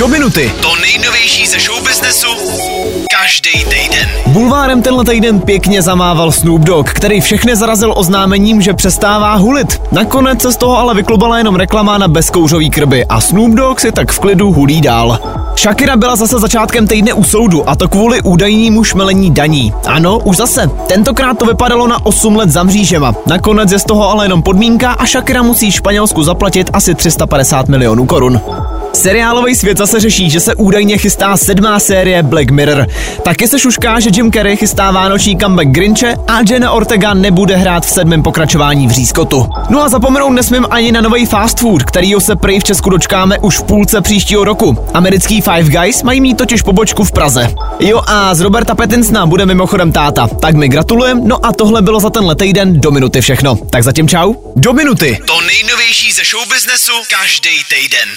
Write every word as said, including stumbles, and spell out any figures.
do minuty. To nejnovější ze show businessu každý týden. Bulvárem tenhle týden pěkně zamával Snoop Dogg, který všechny zarazil oznámením, že přestává hulit. Nakonec se z toho ale vyklubala jenom reklama na bezkouřový krby a Snoop Dogg si tak v klidu hulí dál. Shakira byla zase začátkem týdne u soudu, a to kvůli údajnímu šmelení daní. Ano, už zase. Tentokrát to vypadalo na osm let za mřížema. Nakonec je z toho ale jenom podmínka a Shakira musí Španělsku zaplatit asi tři sta padesát milionů korun. Seriálový svět zase řeší, že se údajně chystá sedmá série Black Mirror. Taky se šušká, že Jim Carrey chystá vánoční comeback Grinche a Jenna Ortega nebude hrát v sedmém pokračování v Řízkotu. No a zapomenout nesmím ani na nový fast food, kterýho se prý v Česku dočkáme už v půlce příštího roku. Americký Five Guys mají mít totiž pobočku v Praze. Jo a z Roberta Pattinsona bude mimochodem táta. Tak mi gratulujem, no a tohle bylo za tenhle týden do minuty všechno. Tak zatím čau. Do minuty. To nejnovější ze show businessu každý týden.